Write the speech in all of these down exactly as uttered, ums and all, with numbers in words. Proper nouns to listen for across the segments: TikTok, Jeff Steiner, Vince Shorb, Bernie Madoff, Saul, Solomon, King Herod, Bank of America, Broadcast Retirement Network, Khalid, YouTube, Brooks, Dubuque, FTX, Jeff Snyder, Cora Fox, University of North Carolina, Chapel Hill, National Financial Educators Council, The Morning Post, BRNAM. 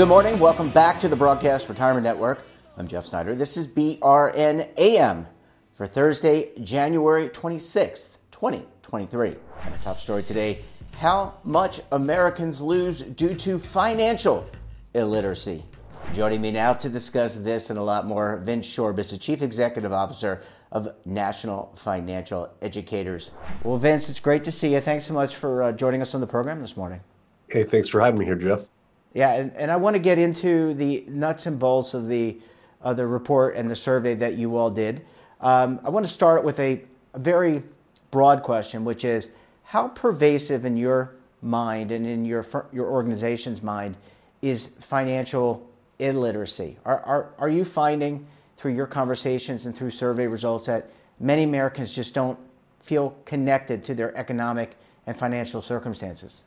Good morning. Welcome back to the Broadcast Retirement Network. I'm Jeff Snyder. This is B R N A M for Thursday, January twenty-sixth, twenty twenty-three. And our top story today, how much Americans lose due to financial illiteracy. Joining me now to discuss this and a lot more, Vince Shorb is the Chief Executive Officer of National Financial Educators. Well, Vince, it's great to see you. Thanks so much for uh, joining us on the program this morning. Hey, thanks for having me here, Jeff. Yeah, and, and I want to get into the nuts and bolts of the, of the report and the survey that you all did. Um, I want to start with a, a very broad question, which is how pervasive in your mind and in your your organization's mind is financial illiteracy? Are, are, are you finding through your conversations and through survey results that many Americans just don't feel connected to their economic and financial circumstances?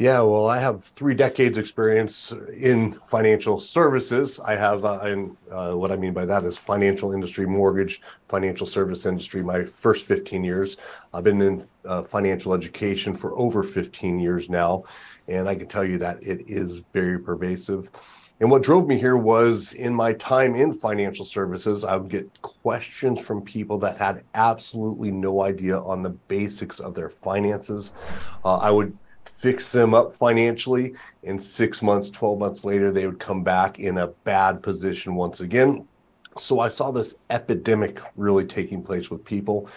Yeah, well, I have three decades experience in financial services. I have, uh, and uh, what I mean by that is financial industry, mortgage, financial service industry, my first fifteen years. I've been in uh, financial education for over fifteen years now, and I can tell you that it is very pervasive. And what drove me here was in my time in financial services, I would get questions from people that had absolutely no idea on the basics of their finances. Uh, I would fix them up financially, and six months, twelve months later, they would come back in a bad position once again. So I saw this epidemic really taking place with people.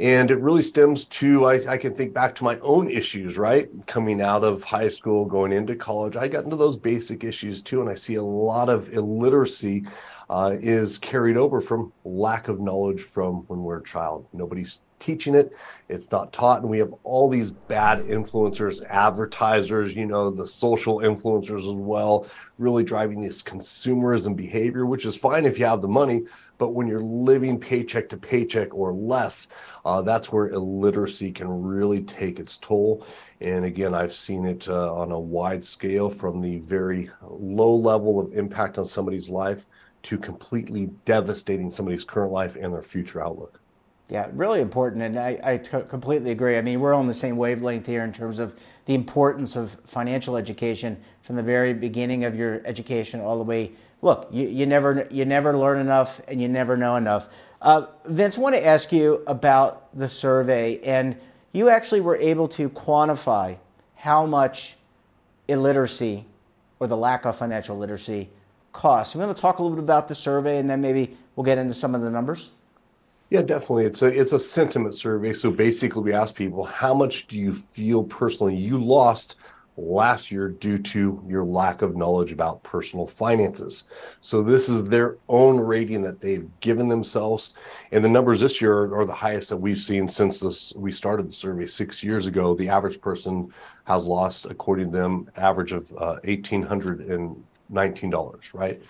And it really stems to, I, I can think back to my own issues, right? Coming out of high school, going into college, I got into those basic issues too. And I see a lot of illiteracy uh, is carried over from lack of knowledge from when we're a child. Nobody's teaching it. It's not taught. And we have all these bad influencers, advertisers, you know, the social influencers as well, really driving this consumerism behavior, which is fine if you have the money. But when you're living paycheck to paycheck or less, uh, that's where illiteracy can really take its toll. And again, I've seen it uh, on a wide scale from the very low level of impact on somebody's life to completely devastating somebody's current life and their future outlook. Yeah, really important. And I, I t- completely agree. I mean, we're on the same wavelength here in terms of the importance of financial education from the very beginning of your education all the way. Look, you, you never you never learn enough and you never know enough. Uh, Vince, I want to ask you about the survey. And you actually were able to quantify how much illiteracy or the lack of financial literacy costs. I'm going to talk a little bit about the survey and then maybe we'll get into some of the numbers. Yeah, definitely. It's a it's a sentiment survey. So basically, we ask people, how much do you feel personally you lost last year due to your lack of knowledge about personal finances? So this is their own rating that they've given themselves. And the numbers this year are the highest that we've seen since this, we started the survey six years ago. The average person has lost, according to them, average of uh, one thousand eight hundred nineteen dollars, right?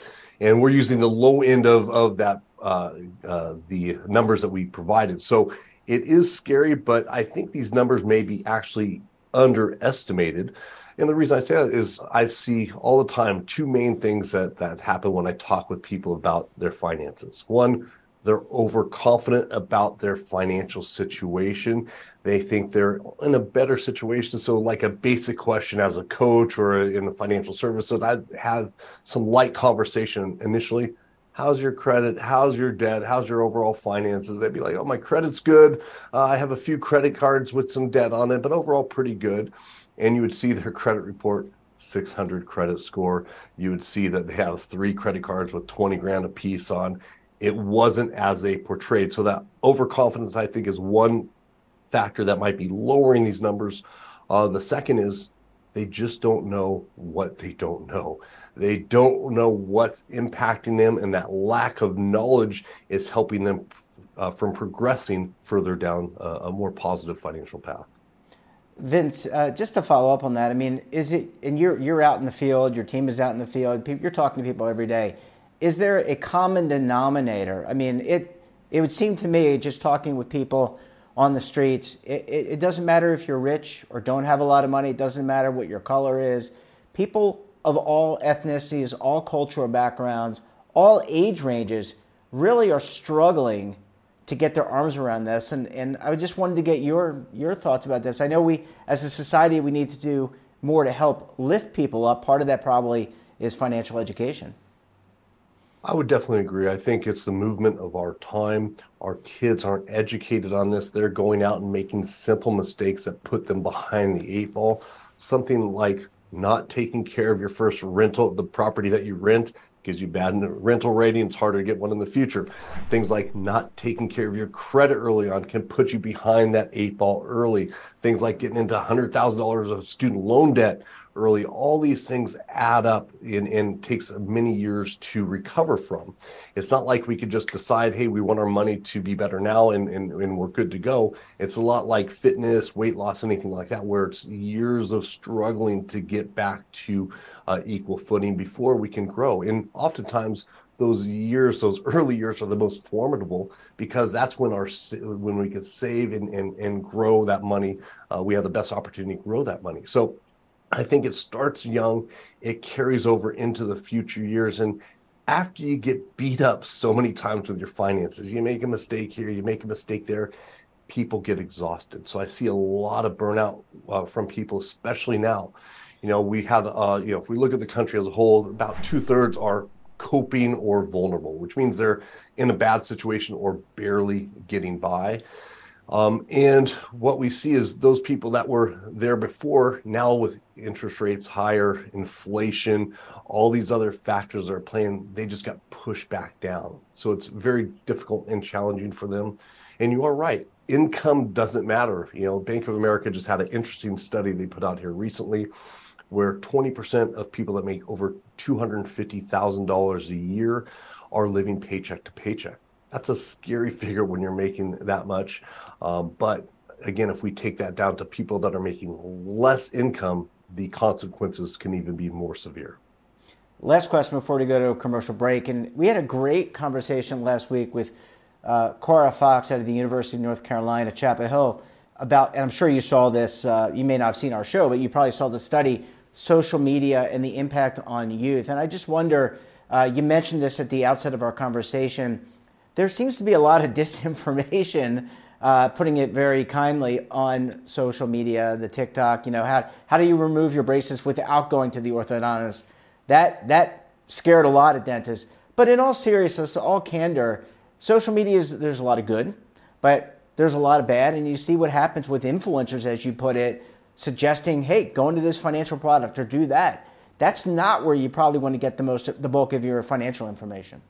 And we're using the low end of, of that Uh, uh, the numbers that we provided. So it is scary, but I think these numbers may be actually underestimated. And the reason I say that is I see all the time two main things that, that happen when I talk with people about their finances. One, they're overconfident about their financial situation. They think they're in a better situation. So like a basic question as a coach or in the financial services, I'd have some light conversation initially. How's your credit? How's your debt? How's your overall finances? They'd be like, oh, my credit's good. Uh, I have a few credit cards with some debt on it, but overall pretty good. And you would see their credit report, six hundred credit score. You would see that they have three credit cards with twenty grand a piece on. It wasn't as they portrayed. So that overconfidence, I think, is one factor that might be lowering these numbers. Uh, the second is, they just don't know what they don't know. They don't know what's impacting them, and that lack of knowledge is helping them uh, from progressing further down uh, a more positive financial path. Vince, uh, just to follow up on that, I mean, is it? And you're you're out in the field. Your team is out in the field. People, you're talking to people every day. Is there a common denominator? I mean, it it would seem to me just talking with people on the streets, it, it, it doesn't matter if you're rich or don't have a lot of money, it doesn't matter what your color is. People of all ethnicities, all cultural backgrounds, all age ranges really are struggling to get their arms around this. And, and I just wanted to get your your thoughts about this. I know we, as a society, we need to do more to help lift people up. Part of that probably is financial education. I would definitely agree. I think it's the movement of our time. Our kids aren't educated on this. They're going out and making simple mistakes that put them behind the eight ball. Something like not taking care of your first rental, the property that you rent, gives you bad rental rating. It's harder to get one in the future. Things like not taking care of your credit early on can put you behind that eight ball early. Things like getting into one hundred thousand dollars of student loan debt early. All these things add up and, and takes many years to recover from. It's not like we could just decide, hey, we want our money to be better now and, and, and we're good to go. It's a lot like fitness, weight loss, anything like that, where it's years of struggling to get back to uh, equal footing before we can grow. And oftentimes those years, those early years are the most formidable, because that's when our when we can save and, and, and grow that money. Uh, we have the best opportunity to grow that money. So I think it starts young, it carries over into the future years. And after you get beat up so many times with your finances, you make a mistake here, you make a mistake there, people get exhausted. So I see a lot of burnout uh, from people, especially now. You know, we had, uh, you know, if we look at the country as a whole, about two thirds are coping or vulnerable, which means they're in a bad situation or barely getting by. Um, and what we see is those people that were there before, now with interest rates higher, inflation, all these other factors that are playing, they just got pushed back down. So it's very difficult and challenging for them. And you are right, income doesn't matter. You know, Bank of America just had an interesting study they put out here recently, where twenty percent of people that make over two hundred fifty thousand dollars a year are living paycheck to paycheck. That's a scary figure when you're making that much. Um, but again, if we take that down to people that are making less income, the consequences can even be more severe. Last question before we go to a commercial break. And we had a great conversation last week with uh, Cora Fox out of the University of North Carolina, Chapel Hill, about, and I'm sure you saw this, uh, you may not have seen our show, but you probably saw the study, social media and the impact on youth. And I just wonder, uh, you mentioned this at the outset of our conversation, there seems to be a lot of disinformation, uh, putting it very kindly, on social media, the TikTok. You know, how how do you remove your braces without going to the orthodontist? That that scared a lot of dentists. But in all seriousness, all candor, social media is, there's a lot of good, but there's a lot of bad, and you see what happens with influencers, as you put it, suggesting, hey, go into this financial product or do that. That's not where you probably want to get the most, the bulk of your financial information.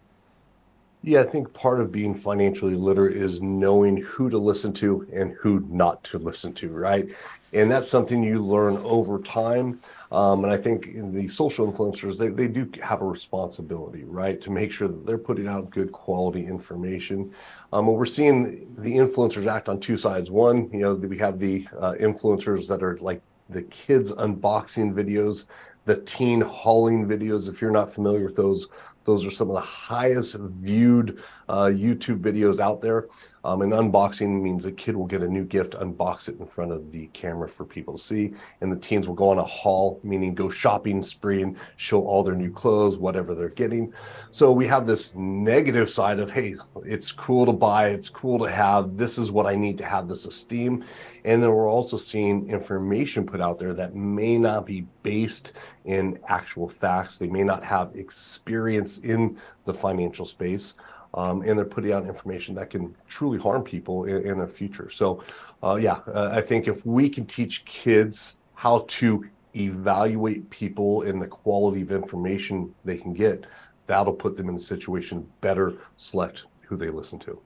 Yeah, I think part of being financially literate is knowing who to listen to and who not to listen to, right? And that's something you learn over time. Um, and I think in the social influencers, they, they do have a responsibility, right, to make sure that they're putting out good quality information. Um, and we're seeing the influencers act on two sides. One, you know, we have the uh, influencers that are like the kids unboxing videos, the teen hauling videos. If you're not familiar with those, those are some of the highest viewed uh, YouTube videos out there. Um, and unboxing means a kid will get a new gift, unbox it in front of the camera for people to see. And the teens will go on a haul, meaning go shopping spree and show all their new clothes, whatever they're getting. So we have this negative side of, hey, it's cool to buy, it's cool to have, this is what I need to have this esteem. And then we're also seeing information put out there that may not be based in actual facts. They may not have experience in the financial space. Um, and they're putting out information that can truly harm people in, in their future. So, uh, yeah, uh, I think if we can teach kids how to evaluate people and the quality of information they can get, that'll put them in a situation to better select who they listen to.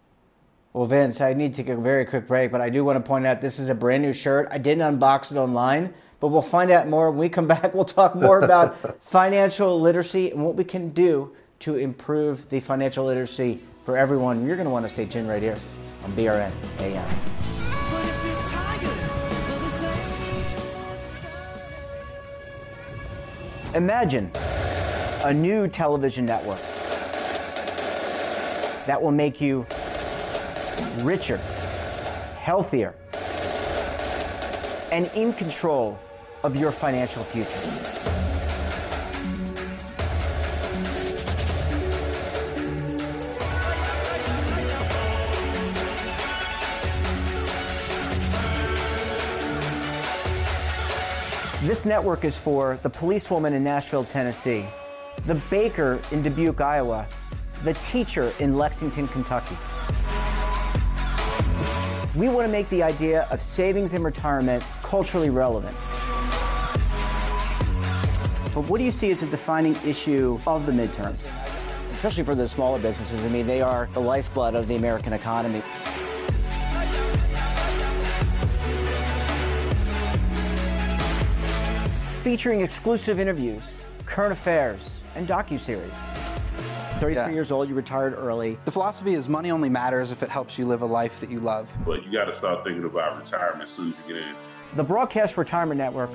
Well, Vince, I need to take a very quick break, but I do want to point out this is a brand new shirt. I didn't unbox it online, but we'll find out more. When we come back, we'll talk more about financial literacy and what we can do to improve the financial literacy for everyone. You're going to want to stay tuned right here on B R N A M. Imagine a new television network that will make you richer, healthier, and in control of your financial future. This network is for the policewoman in Nashville, Tennessee, the baker in Dubuque, Iowa, the teacher in Lexington, Kentucky. We want to make the idea of savings and retirement culturally relevant. But what do you see as a defining issue of the midterms? Especially for the smaller businesses. I mean, they are the lifeblood of the American economy. Featuring exclusive interviews, current affairs, and docuseries. thirty-three yeah. years old, you retired early. The philosophy is money only matters if it helps you live a life that you love. But you got to start thinking about retirement as soon as you get in. The Broadcast Retirement Network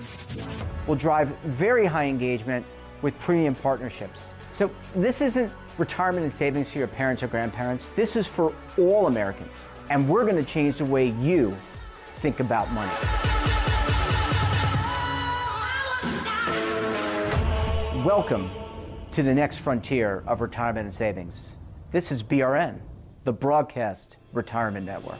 will drive very high engagement with premium partnerships. So this isn't retirement and savings for your parents or grandparents. This is for all Americans. And we're going to change the way you think about money. Welcome to the next frontier of retirement and savings. This is B R N, the Broadcast Retirement Network.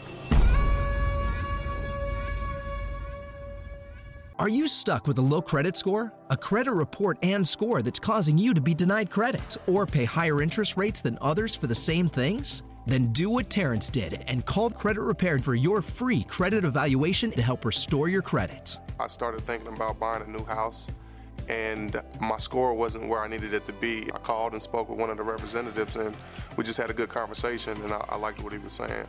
Are you stuck with a low credit score? A credit report and score that's causing you to be denied credit or pay higher interest rates than others for the same things? Then do what Terrence did and called Credit Repaired for your free credit evaluation to help restore your credit. I started thinking about buying a new house, and my score wasn't where I needed it to be. I called and spoke with one of the representatives, and we just had a good conversation, and I, I liked what he was saying.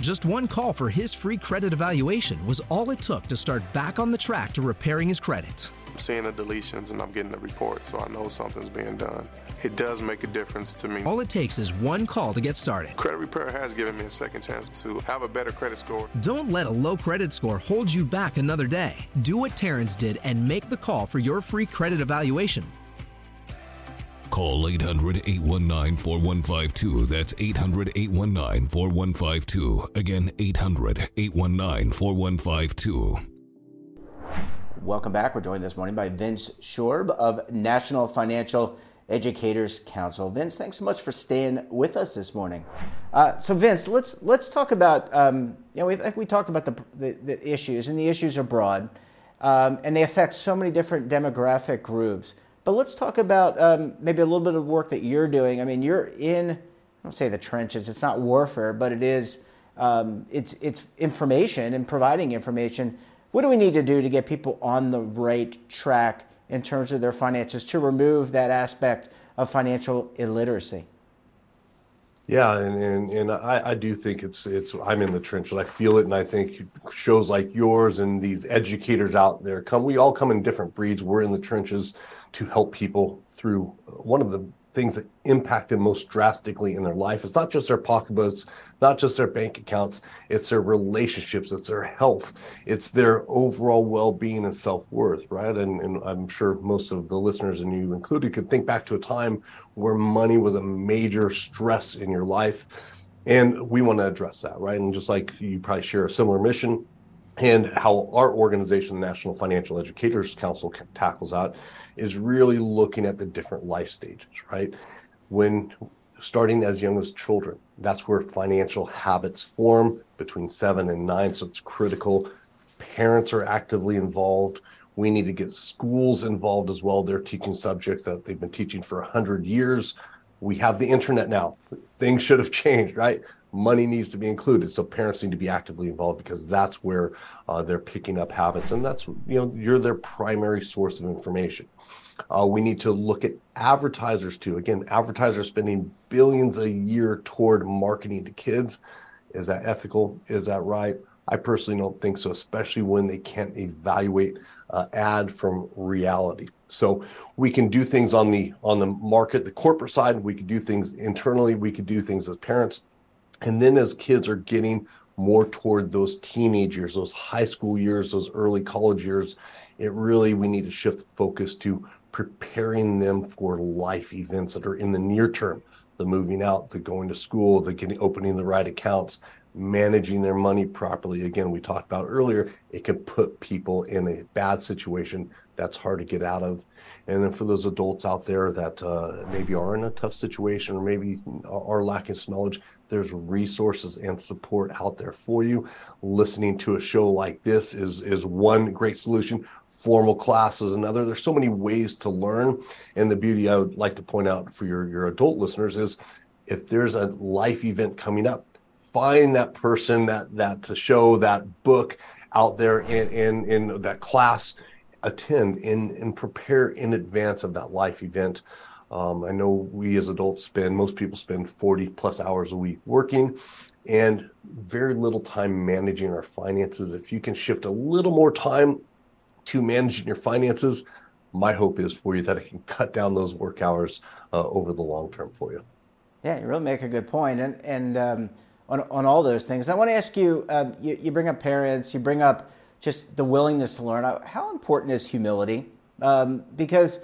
Just one call for his free credit evaluation was all it took to start back on the track to repairing his credit. I'm seeing the deletions and I'm getting the report, so I know something's being done. It does make a difference to me. All it takes is one call to get started. Credit Repair has given me a second chance to have a better credit score. Don't let a low credit score hold you back another day. Do what Terrence did and make the call for your free credit evaluation. Call eight hundred, eight one nine, four one five two. That's eight hundred, eight one nine, four one five two. Again, eight hundred, eight one nine, four one five two. Welcome back. We're joined this morning by Vince Shorb of National Financial Educators Council. Vince, thanks so much for staying with us this morning. Uh, so, Vince, let's let's talk about um, you know we we talked about the, the the issues, and the issues are broad, um, and they affect so many different demographic groups. But let's talk about um, maybe a little bit of work that you're doing. I mean, you're in, I don't say the trenches, it's not warfare, but it is, um, it's, it's information and providing information. What do we need to do to get people on the right track in terms of their finances to remove that aspect of financial illiteracy? Yeah, and and, and I, I do think it's, it's I'm in the trenches. I feel it, and I think shows like yours and these educators out there come. We all come in different breeds. We're in the trenches to help people through one of the things that impact them most drastically in their life. It's not just their pocketbooks, not just their bank accounts. It's their relationships. It's their health. It's their overall well-being and self-worth, right? And, and I'm sure most of the listeners, and you included, could think back to a time where money was a major stress in your life. And we want to address that, right? And just like you probably share a similar mission, and how our organization, the National Financial Educators Council, tackles that is really looking at the different life stages, right? When starting as young as children, that's where financial habits form between seven and nine. So it's critical. Parents are actively involved. We need to get schools involved as well. They're teaching subjects that they've been teaching for one hundred years. We have the internet now. Things should have changed, right? Money needs to be included, so parents need to be actively involved, because that's where uh, they're picking up habits, and that's, you know, you're their primary source of information. Uh, we need to look at advertisers too. Again, advertisers spending billions a year toward marketing to kids. Is that ethical? Is that right? I personally don't think so, especially when they can't evaluate uh, ad from reality. So we can do things on the on the market, the corporate side. We can do things internally. We can do things as parents. And then as kids are getting more toward those teenage years, those high school years, those early college years, it really, we need to shift the focus to preparing them for life events that are in the near term, the moving out, the going to school, the getting, opening the right accounts, managing their money properly. Again, we talked about earlier, it could put people in a bad situation that's hard to get out of. And then for those adults out there that uh, maybe are in a tough situation, or maybe are lacking some knowledge, there's resources and support out there for you. Listening to a show like this is is one great solution. formal classes, another. There's so many ways to learn. And the beauty I would like to point out for your, your adult listeners is if there's a life event coming up, find that person, that that show, that book out there in, in, in that class, attend and, and prepare in advance of that life event. Um, I know we as adults spend, most people spend forty plus hours a week working and very little time managing our finances. If you can shift a little more time to managing your finances, my hope is for you that it can cut down those work hours uh, over the long term for you. Yeah, you really make a good point, and, and um, on, on all those things. I want to ask you, uh, you, you bring up parents, you bring up just the willingness to learn. How important is humility? Um, because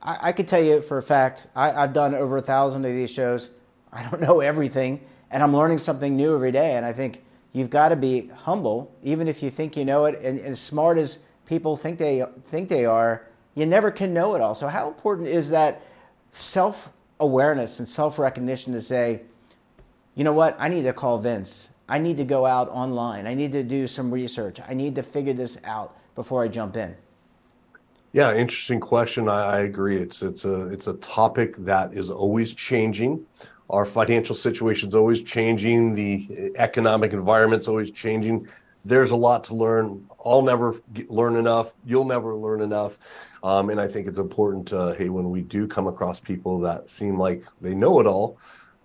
I, I could tell you for a fact, I, I've done over a thousand of these shows. I don't know everything, and I'm learning something new every day. And I think you've got to be humble, even if you think you know it. And, and as smart as people think they think they are, you never can know it all. So how important is that self-awareness and self-recognition to say, you know what, I need to call Vince. I need to go out online. I need to do some research. I need to figure this out before I jump in. Yeah, interesting question. I, I agree. It's it's a it's a topic that is always changing. Our financial situation is always changing. The economic environment's always changing. There's a lot to learn. I'll never get, learn enough. You'll never learn enough. Um, and I think it's important, uh, hey, when we do come across people that seem like they know it all,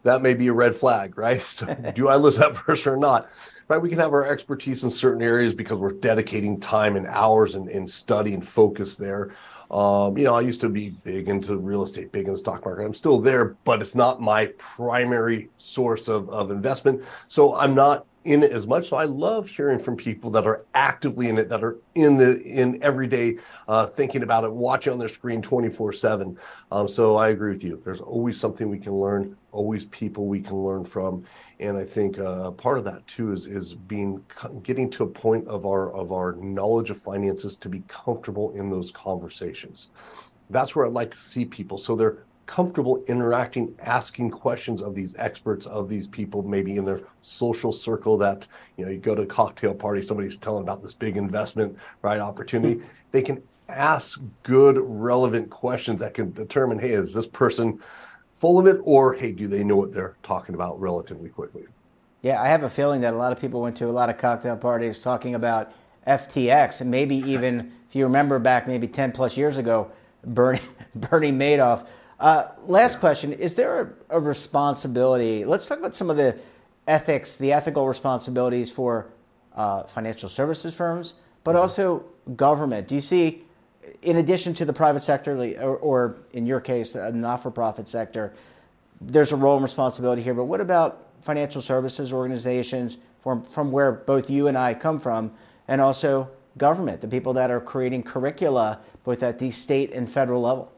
that may be a red flag, right? So do I list that person or not? Right? We can have our expertise in certain areas because we're dedicating time and hours and, and study and focus there. Um, you know, I used to be big into real estate, big in the stock market. I'm still there, but it's not my primary source of, of investment. So I'm not in it as much. So I love hearing from people that are actively in it, that are in the in every day, uh, thinking about it, watching on their screen twenty-four seven. Um, so I agree with you. There's always something we can learn, always people we can learn from. And I think uh, part of that too is is being getting to a point of our of our knowledge of finances to be comfortable in those conversations. That's where I'd like to see people. So they're comfortable interacting, asking questions of these experts, of these people, maybe in their social circle that, you know, you go to a cocktail party, somebody's telling about this big investment, right, opportunity. They can ask good, relevant questions that can determine, hey, is this person full of it, or hey, do they know what they're talking about relatively quickly? Yeah, I have a feeling that a lot of people went to a lot of cocktail parties talking about F T X, and maybe even, if you remember back maybe ten plus years ago, Bernie, Bernie Madoff. Uh, last question, is there a, a responsibility? Let's talk about some of the ethics, the ethical responsibilities for uh, financial services firms, but mm-hmm. also government. Do you see, in addition to the private sector, or, or in your case, a not-for-profit sector, there's a role and responsibility here. But what about financial services organizations from, from where both you and I come from, and also government, the people that are creating curricula both at the state and federal level?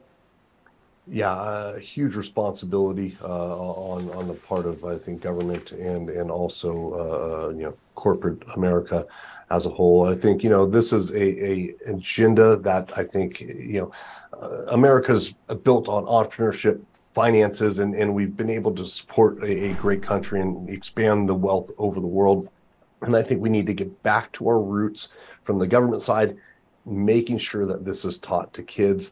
Yeah, uh, huge responsibility uh, on on the part of, I think, government and and also uh, you know corporate America as a whole. I think you know this is a, a agenda that I think you know uh, America's built on entrepreneurship, finances, and and we've been able to support a, a great country and expand the wealth over the world. And I think we need to get back to our roots from the government side, making sure that this is taught to kids.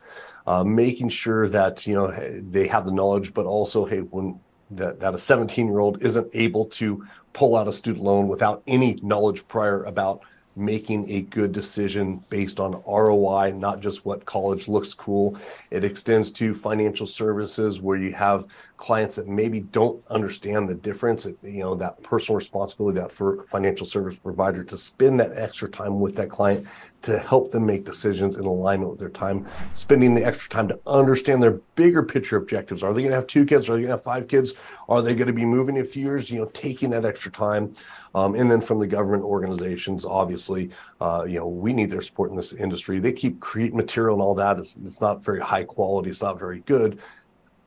Uh, making sure that, you know, they have the knowledge, but also, hey, when that, that a seventeen-year-old isn't able to pull out a student loan without any knowledge prior about making a good decision based on R O I, not just what college looks cool. It extends to financial services where you have clients that maybe don't understand the difference. It, you know, that personal responsibility that for financial service provider to spend that extra time with that client to help them make decisions in alignment with their time, spending the extra time to understand their bigger picture objectives. Are they going to have two kids? Are they going to have five kids? Are they going to be moving in a few years? You know, taking that extra time. Um, and then from the government organizations, obviously, uh, you know, we need their support in this industry. They keep creating material and all that. It's, it's not very high quality. It's not very good.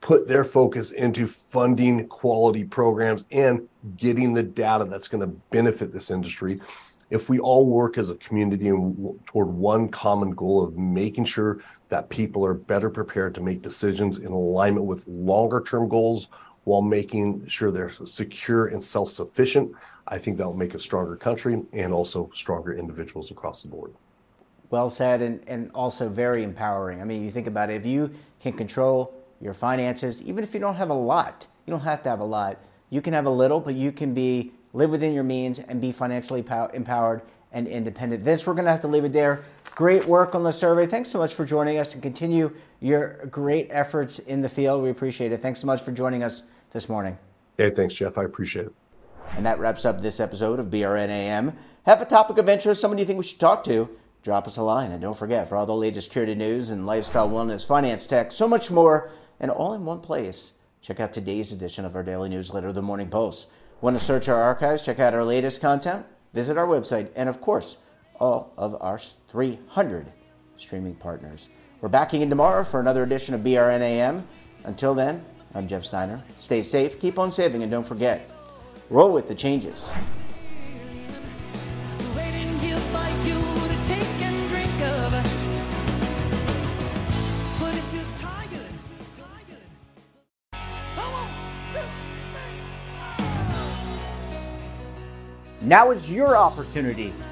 Put their focus into funding quality programs and getting the data that's going to benefit this industry. If we all work as a community and toward one common goal of making sure that people are better prepared to make decisions in alignment with longer term goals while making sure they're secure and self-sufficient, I think that'll make a stronger country and also stronger individuals across the board. well said, and, and also very empowering. I mean, you think about it, if you can control your finances, even if you don't have a lot, you don't have to have a lot. You can have a little, but you can be live within your means and be financially pow- empowered and independent. Vince, we're going to have to leave it there. Great work on the survey. Thanks so much for joining us, and continue your great efforts in the field. We appreciate it. Thanks so much for joining us this morning. Hey, thanks, Jeff. I appreciate it. And that wraps up this episode of B R N A M. Have a topic of interest, someone you think we should talk to? Drop us a line. And don't forget, for all the latest security news and lifestyle wellness, finance, tech, so much more, and all in one place, check out today's edition of our daily newsletter, The Morning Post. Want to search our archives, check out our latest content, visit our website, and of course, all of our three hundred streaming partners. We're back again tomorrow for another edition of B R N A M. Until then, I'm Jeff Steiner. Stay safe, keep on saving, and don't forget, roll with the changes. Now is your opportunity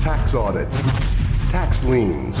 Tax audits, tax liens,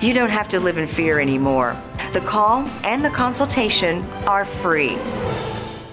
You don't have to live in fear anymore. The call and the consultation are free.